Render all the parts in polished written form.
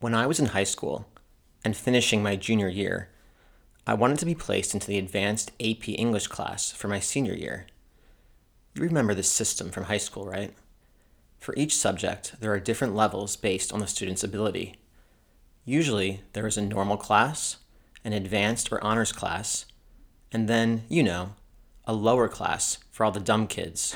When I was in high school and finishing my junior year, I wanted to be placed into the advanced AP English class for my senior year. You remember this system from high school, right? For each subject, there are different levels based on the student's ability. Usually, there is a normal class, an advanced or honors class, and then, you know, a lower class for all the dumb kids.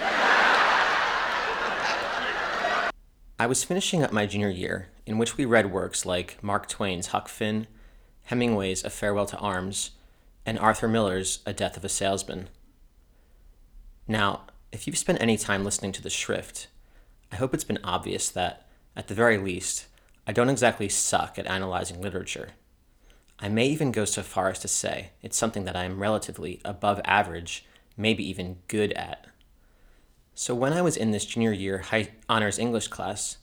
I was finishing up my junior year, in which we read works like Mark Twain's Huck Finn, Hemingway's A Farewell to Arms, and Arthur Miller's A Death of a Salesman. Now, if you've spent any time listening to the Schrift, I hope it's been obvious that, at the very least, I don't exactly suck at analyzing literature. I may even go so far as to say it's something that I am relatively above average, maybe even good at. So when I was in this junior year high honors English class,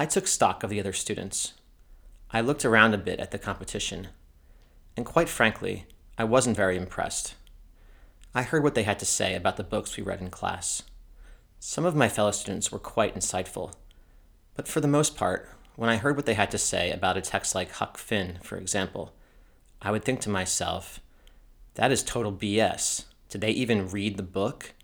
I took stock of the other students. I looked around a bit at the competition, and quite frankly, I wasn't very impressed. I heard what they had to say about the books we read in class. Some of my fellow students were quite insightful, but for the most part, when I heard what they had to say about a text like Huck Finn, for example, I would think to myself, that is total BS. Did they even read the book?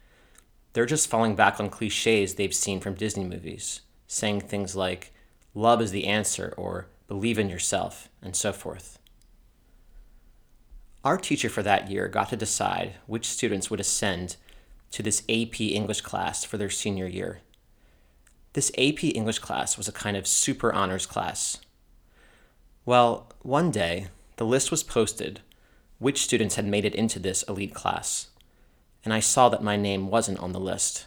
They're just falling back on cliches they've seen from Disney movies, saying things like, love is the answer, or believe in yourself, and so forth. Our teacher for that year got to decide which students would ascend to this AP English class for their senior year. This AP English class was a kind of super honors class. Well, one day, the list was posted, which students had made it into this elite class, and I saw that my name wasn't on the list.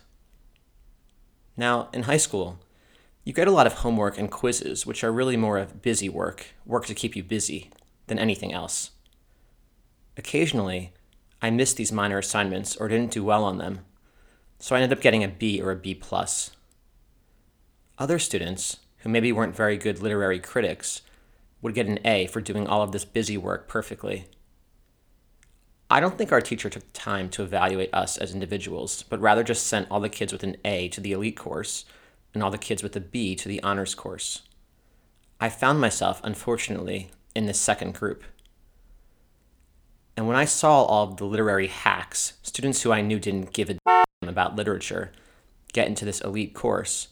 Now, in high school, you get a lot of homework and quizzes, which are really more of busy work, work to keep you busy, than anything else. Occasionally, I missed these minor assignments or didn't do well on them, so I ended up getting a B or a B+. Other students, who maybe weren't very good literary critics, would get an A for doing all of this busy work perfectly. I don't think our teacher took the time to evaluate us as individuals, but rather just sent all the kids with an A to the elite course and all the kids with a B to the honors course. I found myself, unfortunately, in this second group. And when I saw all of the literary hacks, students who I knew didn't give a damn about literature, get into this elite course,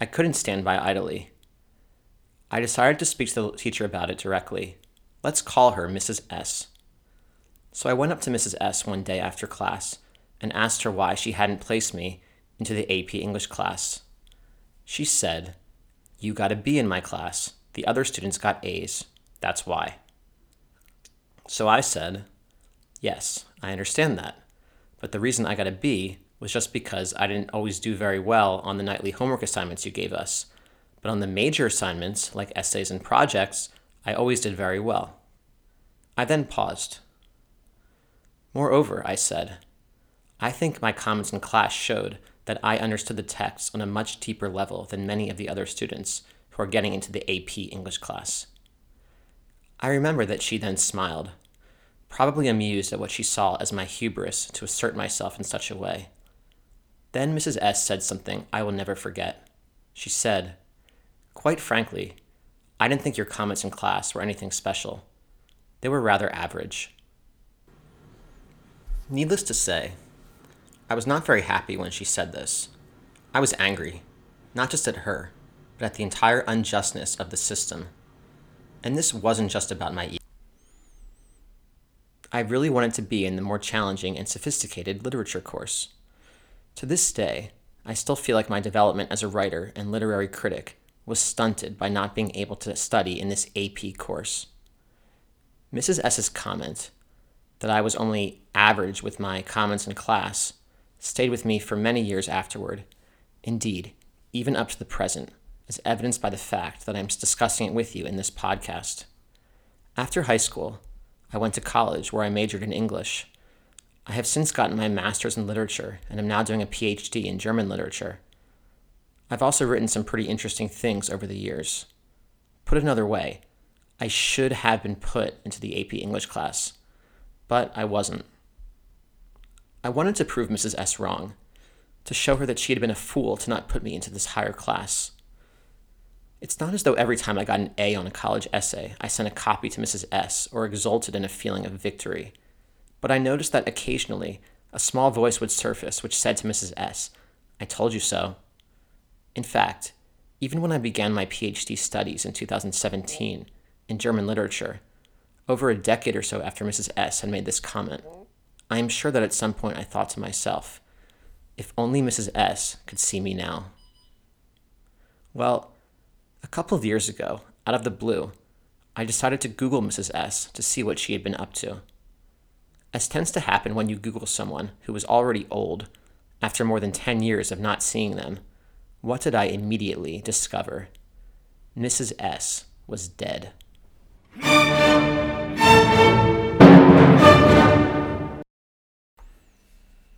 I couldn't stand by idly. I decided to speak to the teacher about it directly. Let's call her Mrs. S. So I went up to Mrs. S one day after class and asked her why she hadn't placed me into the AP English class. She said, "You got a B in my class. The other students got A's. That's why." So I said, "Yes, I understand that. But the reason I got a B was just because I didn't always do very well on the nightly homework assignments you gave us. But on the major assignments, like essays and projects, I always did very well." I then paused. Moreover, I said, "I think my comments in class showed that I understood the text on a much deeper level than many of the other students who are getting into the AP English class." I remember that she then smiled, probably amused at what she saw as my hubris to assert myself in such a way. Then Mrs. S said something I will never forget. She said, "Quite frankly, I didn't think your comments in class were anything special. They were rather average." Needless to say, I was not very happy when she said this. I was angry, not just at her, but at the entire unjustness of the system. And this wasn't just about my ego. I really wanted to be in the more challenging and sophisticated literature course. To this day, I still feel like my development as a writer and literary critic was stunted by not being able to study in this AP course. Mrs. S.'s comment that I was only average with my comments in class stayed with me for many years afterward, indeed, even up to the present, as evidenced by the fact that I'm discussing it with you in this podcast. After high school, I went to college where I majored in English. I have since gotten my master's in literature and am now doing a PhD in German literature. I've also written some pretty interesting things over the years. Put another way, I should have been put into the AP English class, but I wasn't. I wanted to prove Mrs. S wrong, to show her that she had been a fool to not put me into this higher class. It's not as though every time I got an A on a college essay, I sent a copy to Mrs. S or exulted in a feeling of victory. But I noticed that occasionally, a small voice would surface which said to Mrs. S, "I told you so." In fact, even when I began my PhD studies in 2017 in German literature, over a decade or so after Mrs. S had made this comment, I am sure that at some point I thought to myself, if only Mrs. S could see me now. Well, a couple of years ago, out of the blue, I decided to Google Mrs. S to see what she had been up to. As tends to happen when you Google someone who was already old, after more than 10 years of not seeing them, what did I immediately discover? Mrs. S was dead.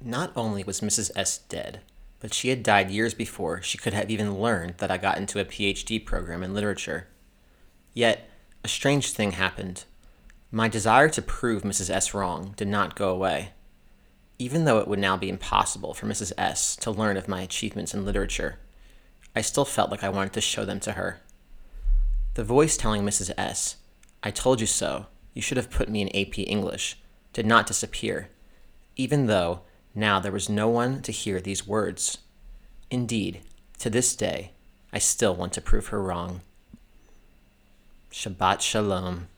Not only was Mrs. S dead, but she had died years before she could have even learned that I got into a PhD program in literature. Yet, a strange thing happened. My desire to prove Mrs. S wrong did not go away. Even though it would now be impossible for Mrs. S to learn of my achievements in literature, I still felt like I wanted to show them to her. The voice telling Mrs. S, "I told you so, you should have put me in AP English," did not disappear, even though now there was no one to hear these words. Indeed, to this day, I still want to prove her wrong. Shabbat Shalom.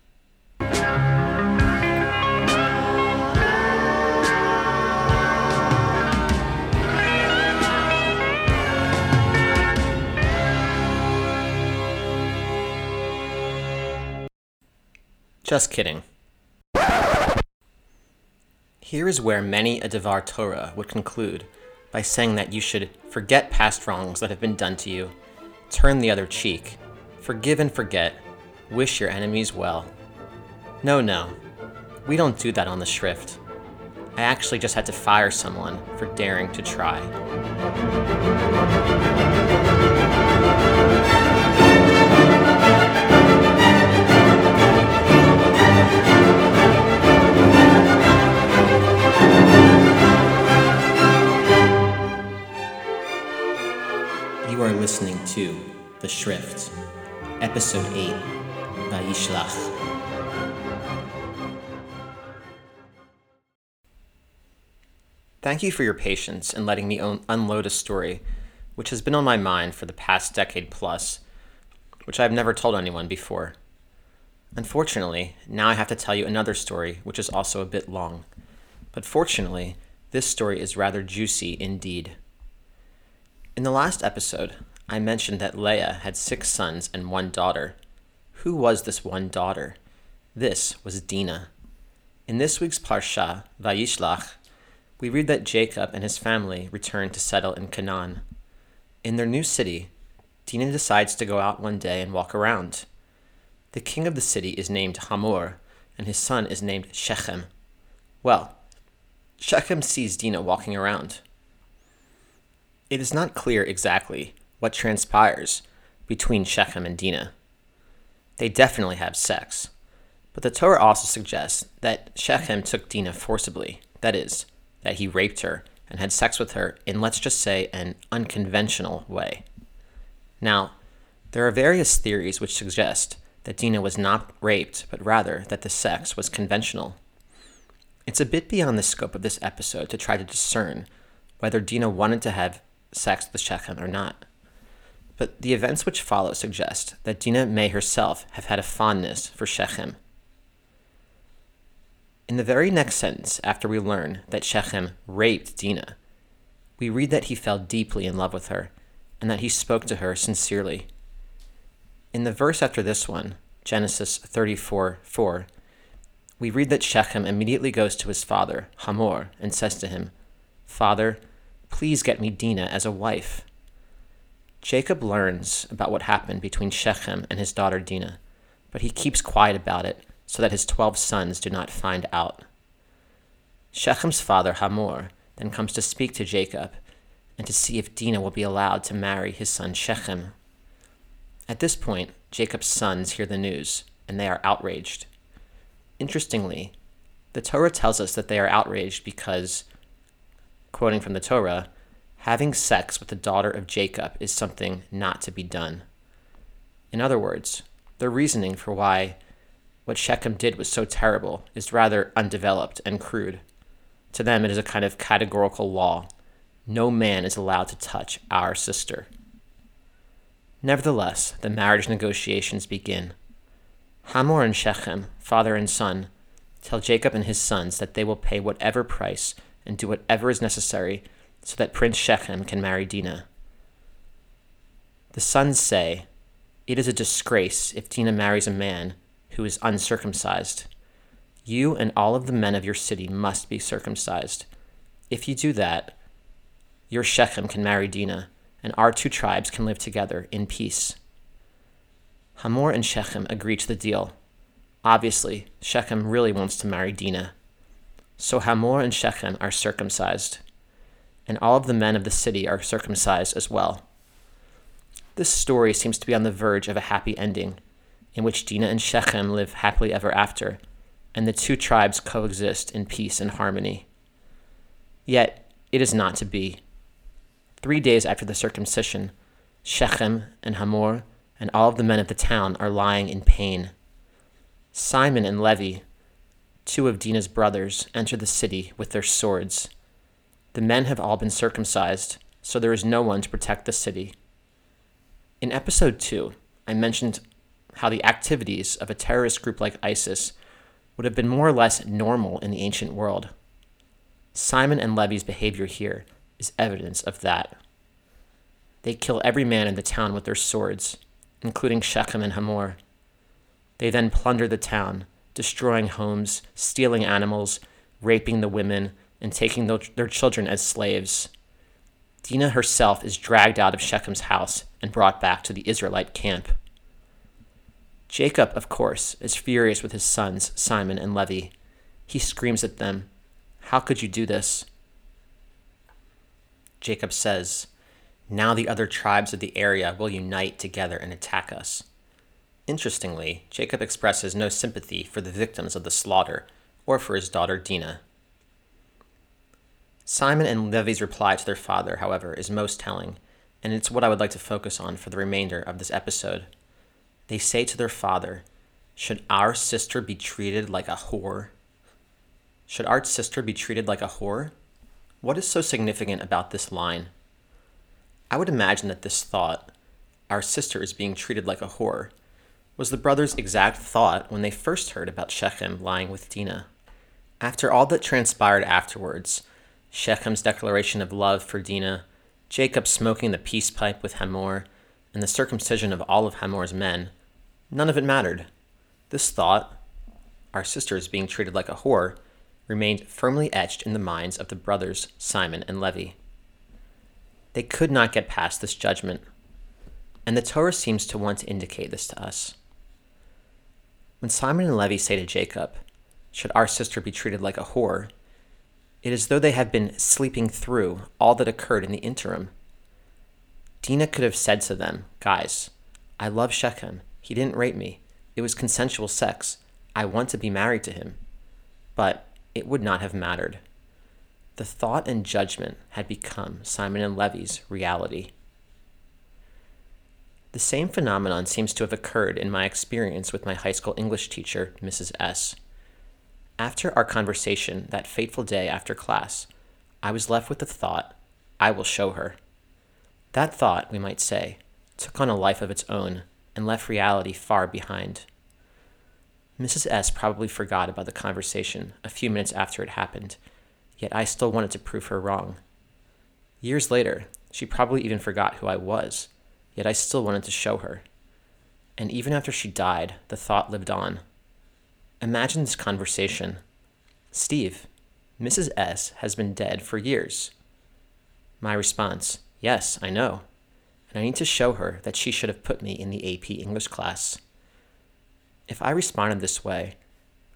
Just kidding. Here is where many a Devar Torah would conclude by saying that you should forget past wrongs that have been done to you, turn the other cheek, forgive and forget, wish your enemies well. No, no, we don't do that on the Schrift. I actually just had to fire someone for daring to try. You are listening to The Schrift, Episode 8, Vayishlach. Thank you for your patience in letting me unload a story which has been on my mind for the past decade plus, which I have never told anyone before. Unfortunately, now I have to tell you another story which is also a bit long, but fortunately, this story is rather juicy indeed. In the last episode, I mentioned that Leah had 6 sons and 1 daughter. Who was this one daughter? This was Dinah. In this week's Parsha, Vayishlach, we read that Jacob and his family returned to settle in Canaan. In their new city, Dinah decides to go out one day and walk around. The king of the city is named Hamor, and his son is named Shechem. Well, Shechem sees Dinah walking around. It is not clear exactly what transpires between Shechem and Dinah. They definitely have sex, but the Torah also suggests that Shechem took Dinah forcibly, that is, that he raped her and had sex with her in, let's just say, an unconventional way. Now, there are various theories which suggest that Dinah was not raped, but rather that the sex was conventional. It's a bit beyond the scope of this episode to try to discern whether Dinah wanted to have sex with Shechem or not. But the events which follow suggest that Dinah may herself have had a fondness for Shechem. In the very next sentence, after we learn that Shechem raped Dinah, we read that he fell deeply in love with her and that he spoke to her sincerely. In the verse after this one, Genesis 34:4, we read that Shechem immediately goes to his father, Hamor, and says to him, "Father, please get me Dinah as a wife." Jacob learns about what happened between Shechem and his daughter Dinah, but he keeps quiet about it so that his 12 sons do not find out. Shechem's father, Hamor, then comes to speak to Jacob and to see if Dinah will be allowed to marry his son Shechem. At this point, Jacob's sons hear the news, and they are outraged. Interestingly, the Torah tells us that they are outraged because, quoting from the Torah, having sex with the daughter of Jacob is something not to be done. In other words, their reasoning for why what Shechem did was so terrible is rather undeveloped and crude. To them, it is a kind of categorical law. No man is allowed to touch our sister. Nevertheless, the marriage negotiations begin. Hamor and Shechem, father and son, tell Jacob and his sons that they will pay whatever price and do whatever is necessary so that Prince Shechem can marry Dinah. The sons say, "It is a disgrace if Dinah marries a man who is uncircumcised. You and all of the men of your city must be circumcised. If you do that, your Shechem can marry Dinah, and our two tribes can live together in peace." Hamor and Shechem agree to the deal. Obviously, Shechem really wants to marry Dinah. So Hamor and Shechem are circumcised, and all of the men of the city are circumcised as well. This story seems to be on the verge of a happy ending, in which Dinah and Shechem live happily ever after, and the two tribes coexist in peace and harmony. Yet, it is not to be. 3 days after the circumcision, Shechem and Hamor and all of the men of the town are lying in pain. Simon and Levi, two of Dinah's brothers, enter the city with their swords. The men have all been circumcised, so there is no one to protect the city. In episode 2, I mentioned how the activities of a terrorist group like ISIS would have been more or less normal in the ancient world. Simon and Levi's behavior here is evidence of that. They kill every man in the town with their swords, including Shechem and Hamor. They then plunder the town, destroying homes, stealing animals, raping the women, and taking their children as slaves. Dinah herself is dragged out of Shechem's house and brought back to the Israelite camp. Jacob, of course, is furious with his sons, Simon and Levi. He screams at them, "How could you do this?" Jacob says, "Now the other tribes of the area will unite together and attack us." Interestingly, Jacob expresses no sympathy for the victims of the slaughter or for his daughter Dinah. Simon and Levi's reply to their father, however, is most telling, and it's what I would like to focus on for the remainder of this episode. They say to their father, "Should our sister be treated like a whore? Should our sister be treated like a whore?" What is so significant about this line? I would imagine that this thought, "Our sister is being treated like a whore," was the brothers' exact thought when they first heard about Shechem lying with Dinah. After all that transpired afterwards, Shechem's declaration of love for Dinah, Jacob smoking the peace pipe with Hamor, and the circumcision of all of Hamor's men, none of it mattered. This thought, "Our sister is being treated like a whore," remained firmly etched in the minds of the brothers Simon and Levi. They could not get past this judgment, and the Torah seems to want to indicate this to us. When Simon and Levi say to Jacob, "Should our sister be treated like a whore?" it is as though they have been sleeping through all that occurred in the interim. Dinah could have said to them, "Guys, I love Shechem. He didn't rape me. It was consensual sex. I want to be married to him." But it would not have mattered. The thought and judgment had become Simon and Levi's reality. The same phenomenon seems to have occurred in my experience with my high school English teacher, Mrs. S. After our conversation that fateful day after class, I was left with the thought, "I will show her." That thought, we might say, took on a life of its own and left reality far behind. Mrs. S. probably forgot about the conversation a few minutes after it happened, yet I still wanted to prove her wrong. Years later, she probably even forgot who I was, yet I still wanted to show her. And even after she died, the thought lived on. Imagine this conversation. "Steve, Mrs. S. has been dead for years." My response, "Yes, I know. And I need to show her that she should have put me in the AP English class." If I responded this way,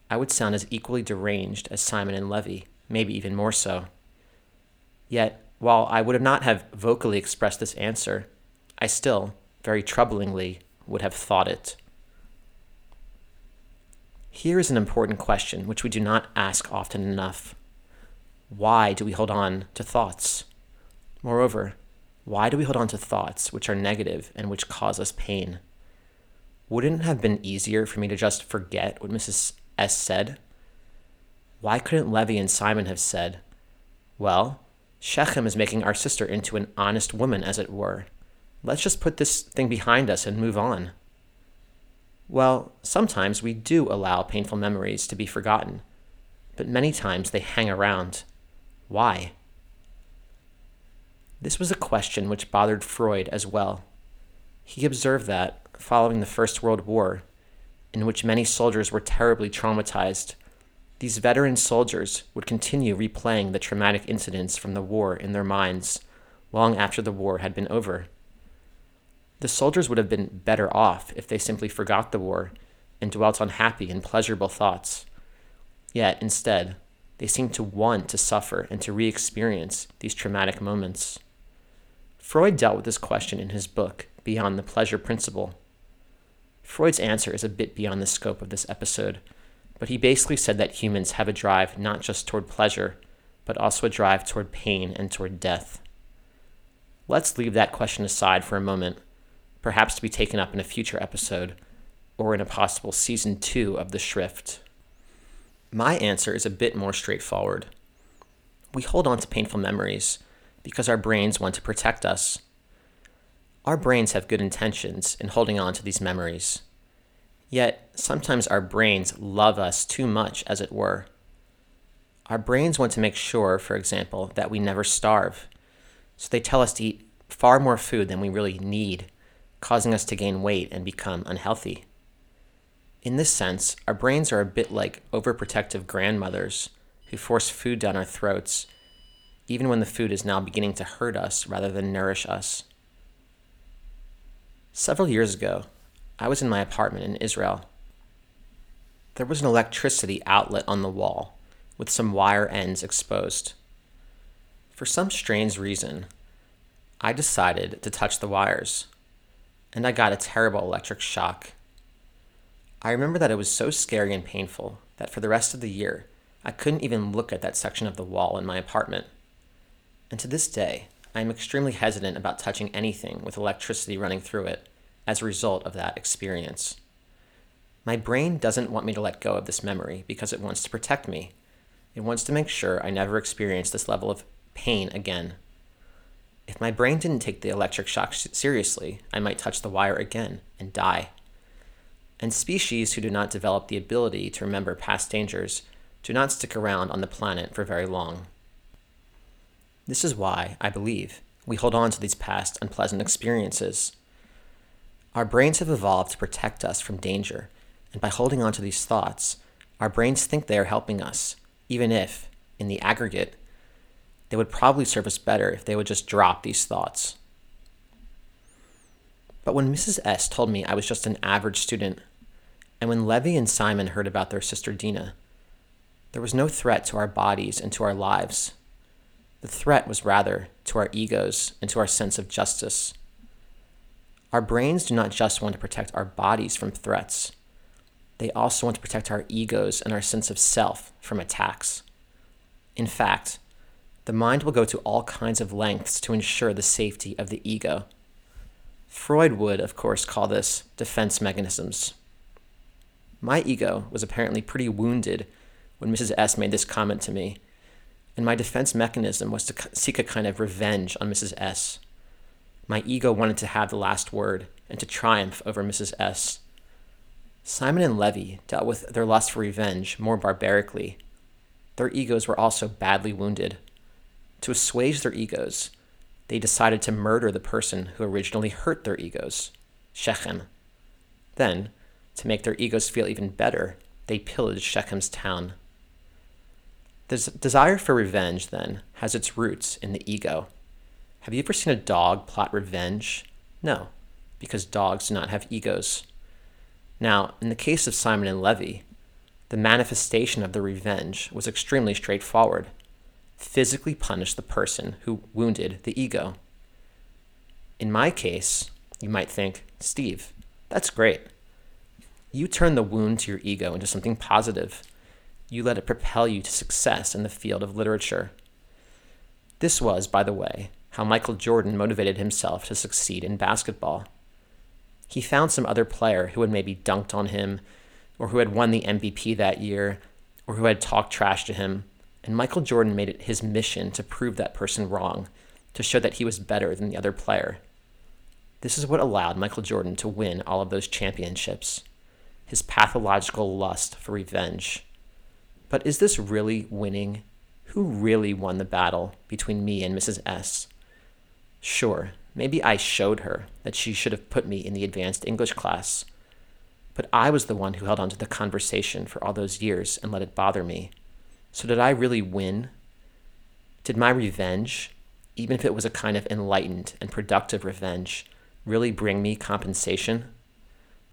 I would sound as equally deranged as Simon and Levi, maybe even more so. Yet, while I would not have vocally expressed this answer, I still, very troublingly, would have thought it. Here is an important question which we do not ask often enough. Why do we hold on to thoughts? Moreover, why do we hold on to thoughts which are negative and which cause us pain? wouldn't have been easier for me to just forget what Mrs. S said? Why couldn't Levi and Simon have said, well, Shechem is making our sister into an honest woman, as it were. Let's just put this thing behind us and move on. Well, sometimes we do allow painful memories to be forgotten, but many times they hang around. Why? This was a question which bothered Freud as well. He observed that, following the First World War, in which many soldiers were terribly traumatized, these veteran soldiers would continue replaying the traumatic incidents from the war in their minds long after the war had been over. The soldiers would have been better off if they simply forgot the war and dwelt on happy and pleasurable thoughts. Yet, instead, they seemed to want to suffer and to re-experience these traumatic moments. Freud dealt with this question in his book, Beyond the Pleasure Principle. Freud's answer is a bit beyond the scope of this episode, but he basically said that humans have a drive not just toward pleasure, but also a drive toward pain and toward death. Let's leave that question aside for a moment, perhaps to be taken up in a future episode, or in a possible season 2 of the Schrift. My answer is a bit more straightforward. We hold on to painful memories because our brains want to protect us. Our brains have good intentions in holding on to these memories. Yet, sometimes our brains love us too much, as it were. Our brains want to make sure, for example, that we never starve, so they tell us to eat far more food than we really need, causing us to gain weight and become unhealthy. In this sense, our brains are a bit like overprotective grandmothers who force food down our throats, even when the food is now beginning to hurt us rather than nourish us. Several years ago, I was in my apartment in Israel. There was an electricity outlet on the wall, with some wire ends exposed. For some strange reason, I decided to touch the wires, and I got a terrible electric shock. I remember that it was so scary and painful that for the rest of the year, I couldn't even look at that section of the wall in my apartment. And to this day, I am extremely hesitant about touching anything with electricity running through it as a result of that experience. My brain doesn't want me to let go of this memory because it wants to protect me. It wants to make sure I never experience this level of pain again. If my brain didn't take the electric shock seriously, I might touch the wire again and die. And species who do not develop the ability to remember past dangers do not stick around on the planet for very long. This is why, I believe, we hold on to these past unpleasant experiences. Our brains have evolved to protect us from danger, and by holding on to these thoughts, our brains think they are helping us, even if, in the aggregate, they would probably serve us better if they would just drop these thoughts. But when Mrs. S told me I was just an average student, and when Levi and Simon heard about their sister Dinah, there was no threat to our bodies and to our lives. The threat was rather to our egos and to our sense of justice. Our brains do not just want to protect our bodies from threats. They also want to protect our egos and our sense of self from attacks. In fact, the mind will go to all kinds of lengths to ensure the safety of the ego. Freud would, of course, call this defense mechanisms. My ego was apparently pretty wounded when Mrs. S made this comment to me, and my defense mechanism was to seek a kind of revenge on Mrs. S. My ego wanted to have the last word and to triumph over Mrs. S. Simon and Levi dealt with their lust for revenge more barbarically. Their egos were also badly wounded. To assuage their egos, they decided to murder the person who originally hurt their egos, Shechem. Then, to make their egos feel even better, they pillaged Shechem's town. The desire for revenge, then, has its roots in the ego. Have you ever seen a dog plot revenge? No, because dogs do not have egos. Now, in the case of Simon and Levi, the manifestation of the revenge was extremely straightforward. Physically punish the person who wounded the ego. In my case, you might think, Steve, that's great. You turn the wound to your ego into something positive. You let it propel you to success in the field of literature. This was, by the way, how Michael Jordan motivated himself to succeed in basketball. he found some other player who had maybe dunked on him, or who had won the MVP that year, or who had talked trash to him, and Michael Jordan made it his mission to prove that person wrong, to show that he was better than the other player. This is what allowed Michael Jordan to win all of those championships, his pathological lust for revenge. But is this really winning? Who really won the battle between me and Mrs. S? Sure, maybe I showed her that she should have put me in the advanced English class, but I was the one who held onto the conversation for all those years and let it bother me. So did I really win? Did my revenge, even if it was a kind of enlightened and productive revenge, really bring me compensation?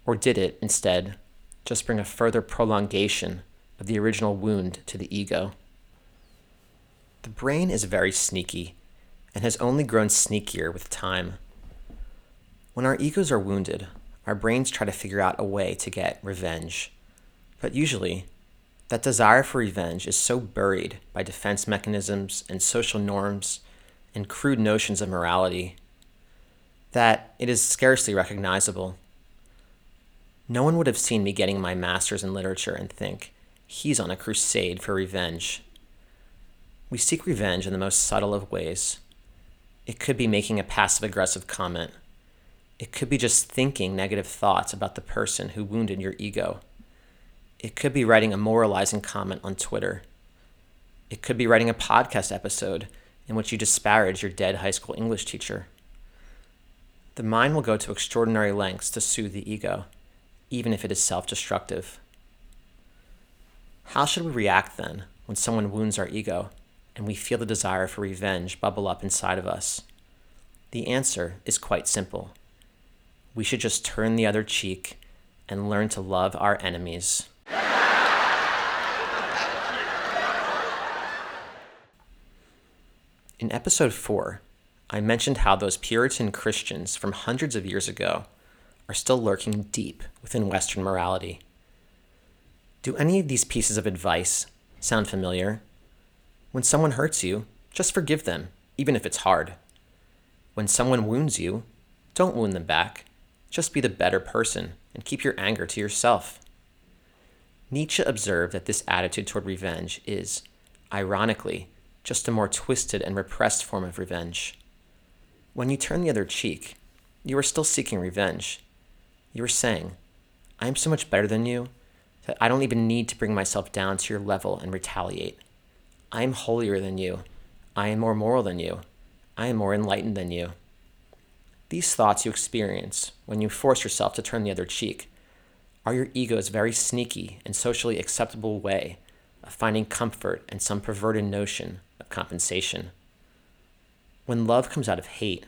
Or did it, instead, just bring a further prolongation of the original wound to the ego? The brain is very sneaky, and has only grown sneakier with time. When our egos are wounded, our brains try to figure out a way to get revenge. But usually, that desire for revenge is so buried by defense mechanisms and social norms and crude notions of morality that it is scarcely recognizable. No one would have seen me getting my master's in literature and think, he's on a crusade for revenge. We seek revenge in the most subtle of ways. It could be making a passive-aggressive comment. It could be just thinking negative thoughts about the person who wounded your ego. It could be writing a moralizing comment on Twitter. It could be writing a podcast episode in which you disparage your dead high school English teacher. The mind will go to extraordinary lengths to soothe the ego, even if it is self-destructive. How should we react then when someone wounds our ego and we feel the desire for revenge bubble up inside of us? The answer is quite simple. We should just turn the other cheek and learn to love our enemies. In episode 4, I mentioned how those Puritan Christians from hundreds of years ago are still lurking deep within Western morality. Do any of these pieces of advice sound familiar? When someone hurts you, just forgive them, even if it's hard. When someone wounds you, don't wound them back. Just be the better person and keep your anger to yourself. Nietzsche observed that this attitude toward revenge is, ironically, just a more twisted and repressed form of revenge. When you turn the other cheek, you are still seeking revenge. You are saying, I am so much better than you that I don't even need to bring myself down to your level and retaliate. I am holier than you. I am more moral than you. I am more enlightened than you. These thoughts you experience when you force yourself to turn the other cheek are your ego's very sneaky and socially acceptable way of finding comfort in some perverted notion of compensation. When love comes out of hate,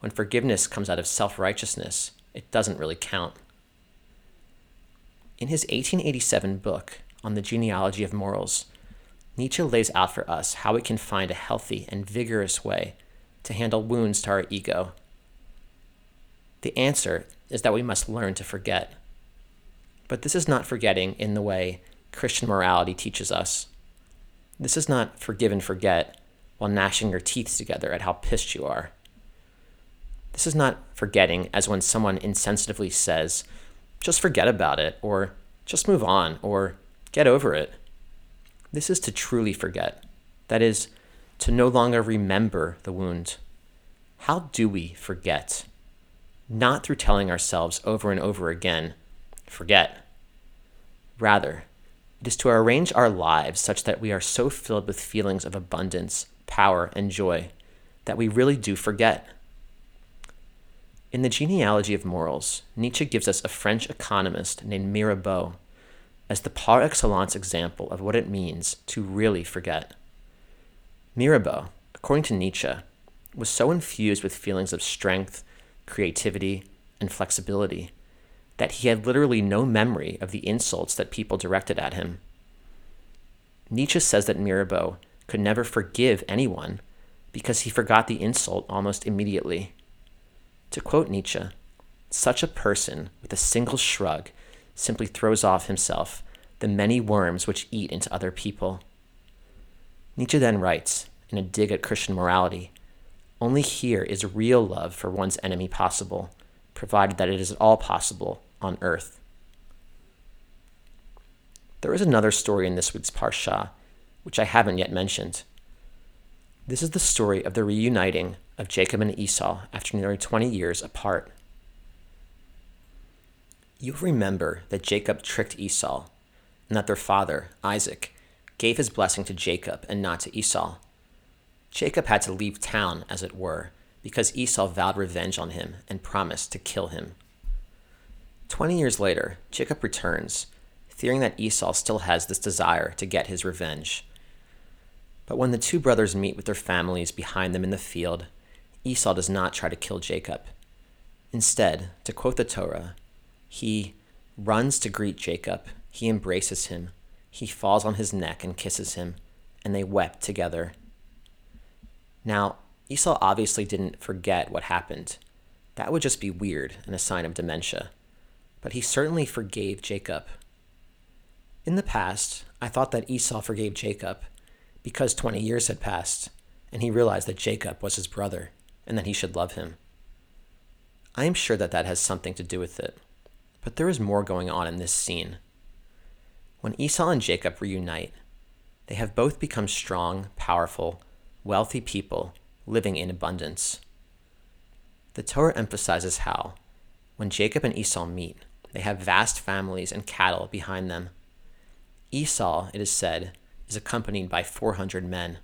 when forgiveness comes out of self-righteousness, it doesn't really count. In his 1887 book on the Genealogy of Morals, Nietzsche lays out for us how we can find a healthy and vigorous way to handle wounds to our ego. The answer is that we must learn to forget. But this is not forgetting in the way Christian morality teaches us. This is not forgive and forget while gnashing your teeth together at how pissed you are. This is not forgetting as when someone insensitively says, just forget about it, or just move on, or get over it. This is to truly forget. That is, to no longer remember the wound. How do we forget? Not through telling ourselves over and over again, forget. Rather, it is to arrange our lives such that we are so filled with feelings of abundance, power, and joy that we really do forget. In the Genealogy of Morals, Nietzsche gives us a French economist named Mirabeau as the par excellence example of what it means to really forget. Mirabeau, according to Nietzsche, was so infused with feelings of strength, creativity, and flexibility that he had literally no memory of the insults that people directed at him. Nietzsche says that Mirabeau could never forgive anyone because he forgot the insult almost immediately. To quote Nietzsche, such a person with a single shrug simply throws off himself the many worms which eat into other people. Nietzsche then writes, in a dig at Christian morality, only here is real love for one's enemy possible, provided that it is at all possible on earth. There is another story in this week's Parsha, which I haven't yet mentioned. This is the story of the reuniting of Jacob and Esau after nearly 20 years apart. You'll remember that Jacob tricked Esau, and that their father, Isaac, gave his blessing to Jacob and not to Esau. Jacob had to leave town, as it were, because Esau vowed revenge on him and promised to kill him. 20 years later, Jacob returns, fearing that Esau still has this desire to get his revenge. But when the two brothers meet with their families behind them in the field, Esau does not try to kill Jacob. Instead, to quote the Torah, he runs to greet Jacob, he embraces him, he falls on his neck and kisses him, and they wept together. Now, Esau obviously didn't forget what happened. That would just be weird and a sign of dementia. But he certainly forgave Jacob. In the past, I thought that Esau forgave Jacob because 20 years had passed, and he realized that Jacob was his brother and that he should love him. I am sure that that has something to do with it, but there is more going on in this scene. When Esau and Jacob reunite, they have both become strong, powerful, wealthy people living in abundance. The Torah emphasizes how, when Jacob and Esau meet, they have vast families and cattle behind them. Esau, it is said, is accompanied by 400 men.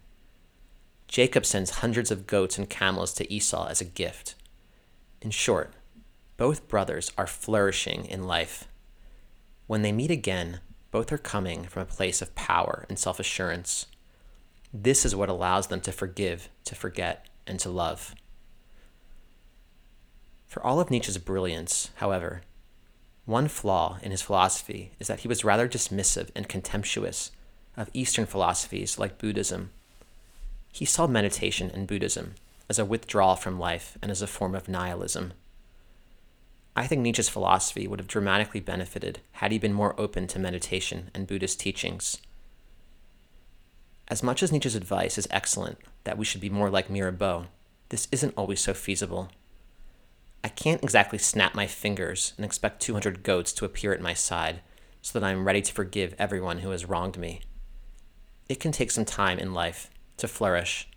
Jacob sends hundreds of goats and camels to Esau as a gift. In short, both brothers are flourishing in life. When they meet again, both are coming from a place of power and self-assurance. This is what allows them to forgive, to forget, and to love. For all of Nietzsche's brilliance, however, one flaw in his philosophy is that he was rather dismissive and contemptuous of Eastern philosophies like Buddhism. He saw meditation and Buddhism as a withdrawal from life and as a form of nihilism. I think Nietzsche's philosophy would have dramatically benefited had he been more open to meditation and Buddhist teachings. As much as Nietzsche's advice is excellent that we should be more like Mirabeau, this isn't always so feasible. I can't exactly snap my fingers and expect 200 goats to appear at my side so that I am ready to forgive everyone who has wronged me. It can take some time in life to flourish.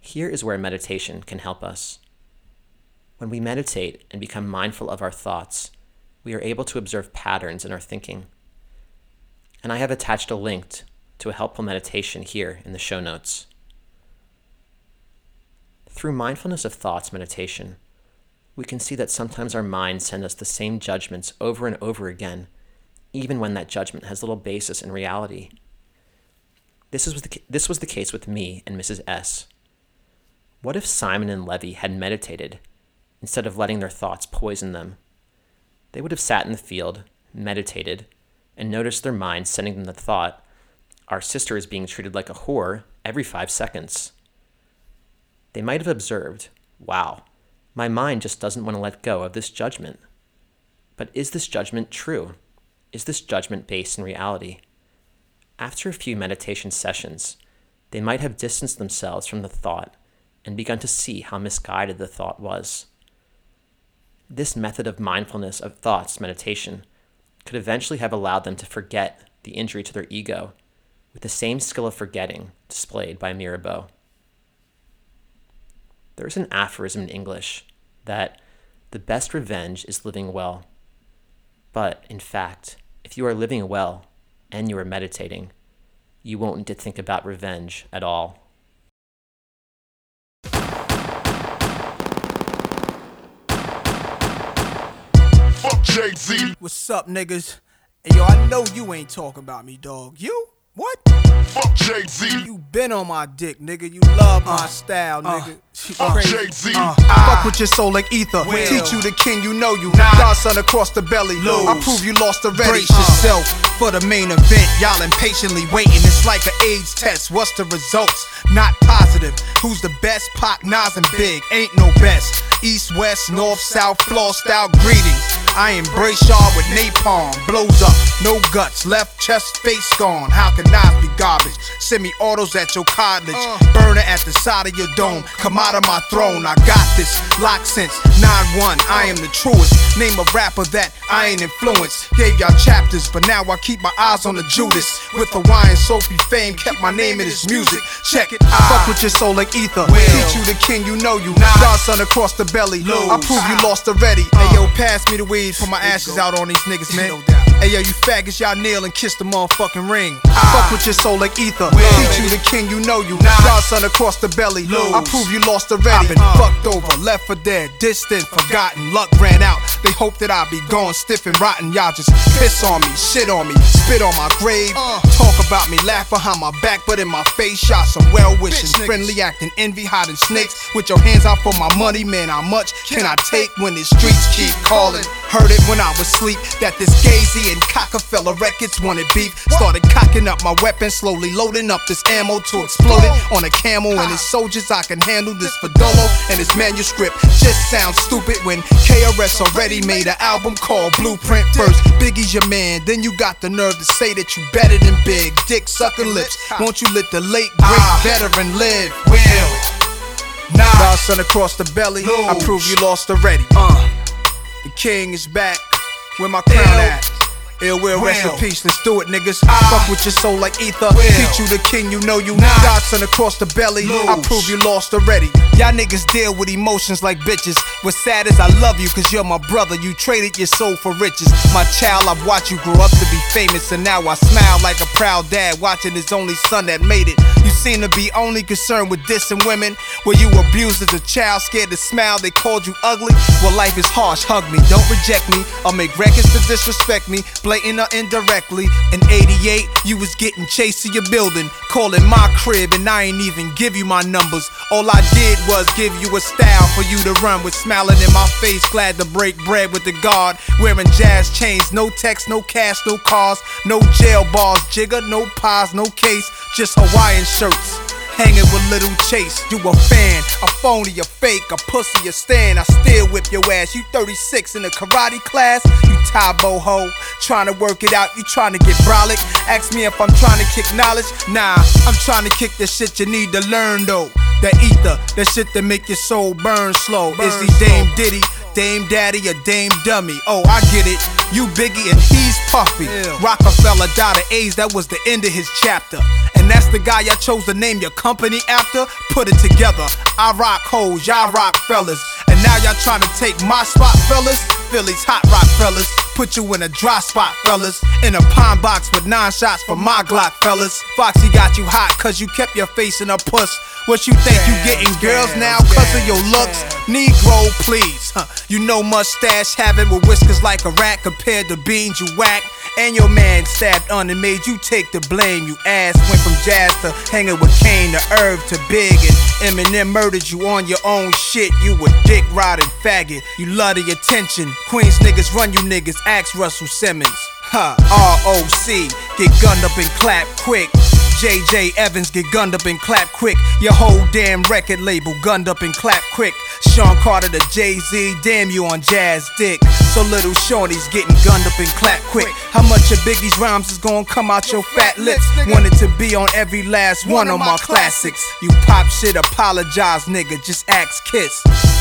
Here is where meditation can help us. When we meditate and become mindful of our thoughts, we are able to observe patterns in our thinking. And I have attached a link to a helpful meditation here in the show notes. Through mindfulness of thoughts meditation, we can see that sometimes our minds send us the same judgments over and over again, even when that judgment has little basis in reality. This was the case with me and Mrs. S. What if Simon and Levi had meditated instead of letting their thoughts poison them? They would have sat in the field, meditated, and noticed their minds sending them the thought, "Our sister is being treated like a whore every 5 seconds. They might have observed, "Wow, my mind just doesn't want to let go of this judgment." But is this judgment true? Is this judgment based in reality? After a few meditation sessions, they might have distanced themselves from the thought and begun to see how misguided the thought was. This method of mindfulness of thoughts meditation could eventually have allowed them to forget the injury to their ego with the same skill of forgetting displayed by Mirabeau. There is an aphorism in English that the best revenge is living well. But, in fact, if you are living well and you are meditating, you won't need to think about revenge at all. Fuck Jay-Z. What's up, niggas? Hey, yo, I know you ain't talking about me, dog. You? What? Fuck Jay-Z. You been on my dick, nigga. You love my style, nigga. Fuck Jay-Z. Fuck with your soul like ether. Will. Teach you the king, you know you. Godson across the belly. Lose. I prove you lost already. Brace yourself for the main event. Y'all impatiently waiting. It's like an AIDS test. What's the results? Not positive. Who's the best? Pac, Nas, and Big. Ain't no best. East, west, north, south, floor style greetings. I embrace y'all with napalm. Blows up, no guts, left chest, face gone. How can knives be garbage? Semi-autos at your cottage, burner at the side of your dome. Come out of my throne, I got this. Lock since 9-1, I am the truest. Name a rapper that I ain't influenced. Gave y'all chapters, but now I keep my eyes on the Judas. With Hawaiian soapy fame, kept my name in his music. Check it, I fuck with your soul like ether. Teach you the king, you know you. Godson across the belly, I prove you lost already. Ayo, pass me the weed, put my ashes out on these niggas, man. Ayo, you faggots, y'all kneel and kiss the motherfucking ring. Fuck with your soul like ether. Teach you the king, you know you. Godson across the belly, I prove you lost already. I've been fucked over, left for dead, distant, forgotten. Luck ran out, they hope that I'll be gone, stiff and rotten. Y'all just piss on me, shit on me, spit on my grave. Talk about me, laugh behind my back, but in my face, shot some well-wishing, friendly acting, envy, hiding snakes. With your hands out for my money, man, how much can I take when the streets keep calling? Heard it when I was asleep that this Gazy and Cockefeller Records wanted beef. Started cocking up my weapon, slowly loading up this ammo to explode it on a camel and his soldiers. I can handle this Fadolo and his manuscript. Just sounds stupid when KRS already made an album called Blueprint. First, Biggie's your man, then you got the nerve to say that you better than Big. Dick sucker lips, won't you let the late great veteran live? Godson across the belly, I prove you lost already. The king is back, where my crown at? Ill will, rest in peace, let's do it, niggas. Fuck with your soul like ether. Teach you the king, you know you. Godson across the belly, I prove you lost already. Y'all niggas deal with emotions like bitches. What's sad is I love you, cause you're my brother. You traded your soul for riches. My child, I've watched you grow up to be famous, and now I smile like a proud dad watching his only son that made it. You seem to be only concerned with dissing women. Were you abused as a child, scared to smile, they called you ugly? Well, life is harsh, hug me, don't reject me, or make records to disrespect me. Blatant or indirectly. In 88, you was getting chased to your building, calling my crib, and I ain't even give you my numbers. All I did was give you a style for you to run with, smiling in my face, glad to break bread with the guard, wearing jazz chains, no text, no cash, no cars, no jail bars, jigger, no pies, no case, just Hawaiian shirts. Hanging with Little Chase, you a fan, a phony, a fake, a pussy, a stand. I still whip your ass, you 36 in a karate class. You Tybo ho, trying to work it out, you trying to get brolic. Ask me if I'm trying to kick knowledge, nah, I'm trying to kick the shit you need to learn though. That ether, that shit that make your soul burn slow. Is he Dame Diddy, Dame Daddy, or Dame Dummy? Oh, I get it, you Biggie and he's Puffy. Rockefeller died of AIDS, that was the end of his chapter. And that's the guy y'all chose to name your company after? Put it together, I rock hoes, y'all rock fellas. And now y'all trying to take my spot, fellas? Philly's hot rock fellas, put you in a dry spot, fellas. In a pine box with 9 shots for my Glock, fellas. Foxy got you hot cause you kept your face in a puss. What you think, you getting girls now cause of your looks? Negro, please, you know mustache having with whiskers like a rat compared to beans you whack. And your man stabbed on and made you take the blame. You ass went from jazz to hanging with Kane to Irv to Big, and Eminem murdered you on your own shit. You a dick riding faggot, you love the attention. Queens niggas run you niggas, ask Russell Simmons. ROC, get gunned up and clap quick. JJ Evans, get gunned up and clap quick. Your whole damn record label gunned up and clap quick. Sean Carter to Jay-Z, damn you on jazz dick. So Little Shorty's getting gunned up and clap quick. How much of Biggie's rhymes is gonna come out your fat lips? Wanted to be on every last one of my classics. You pop shit, apologize nigga, just ask Kiss.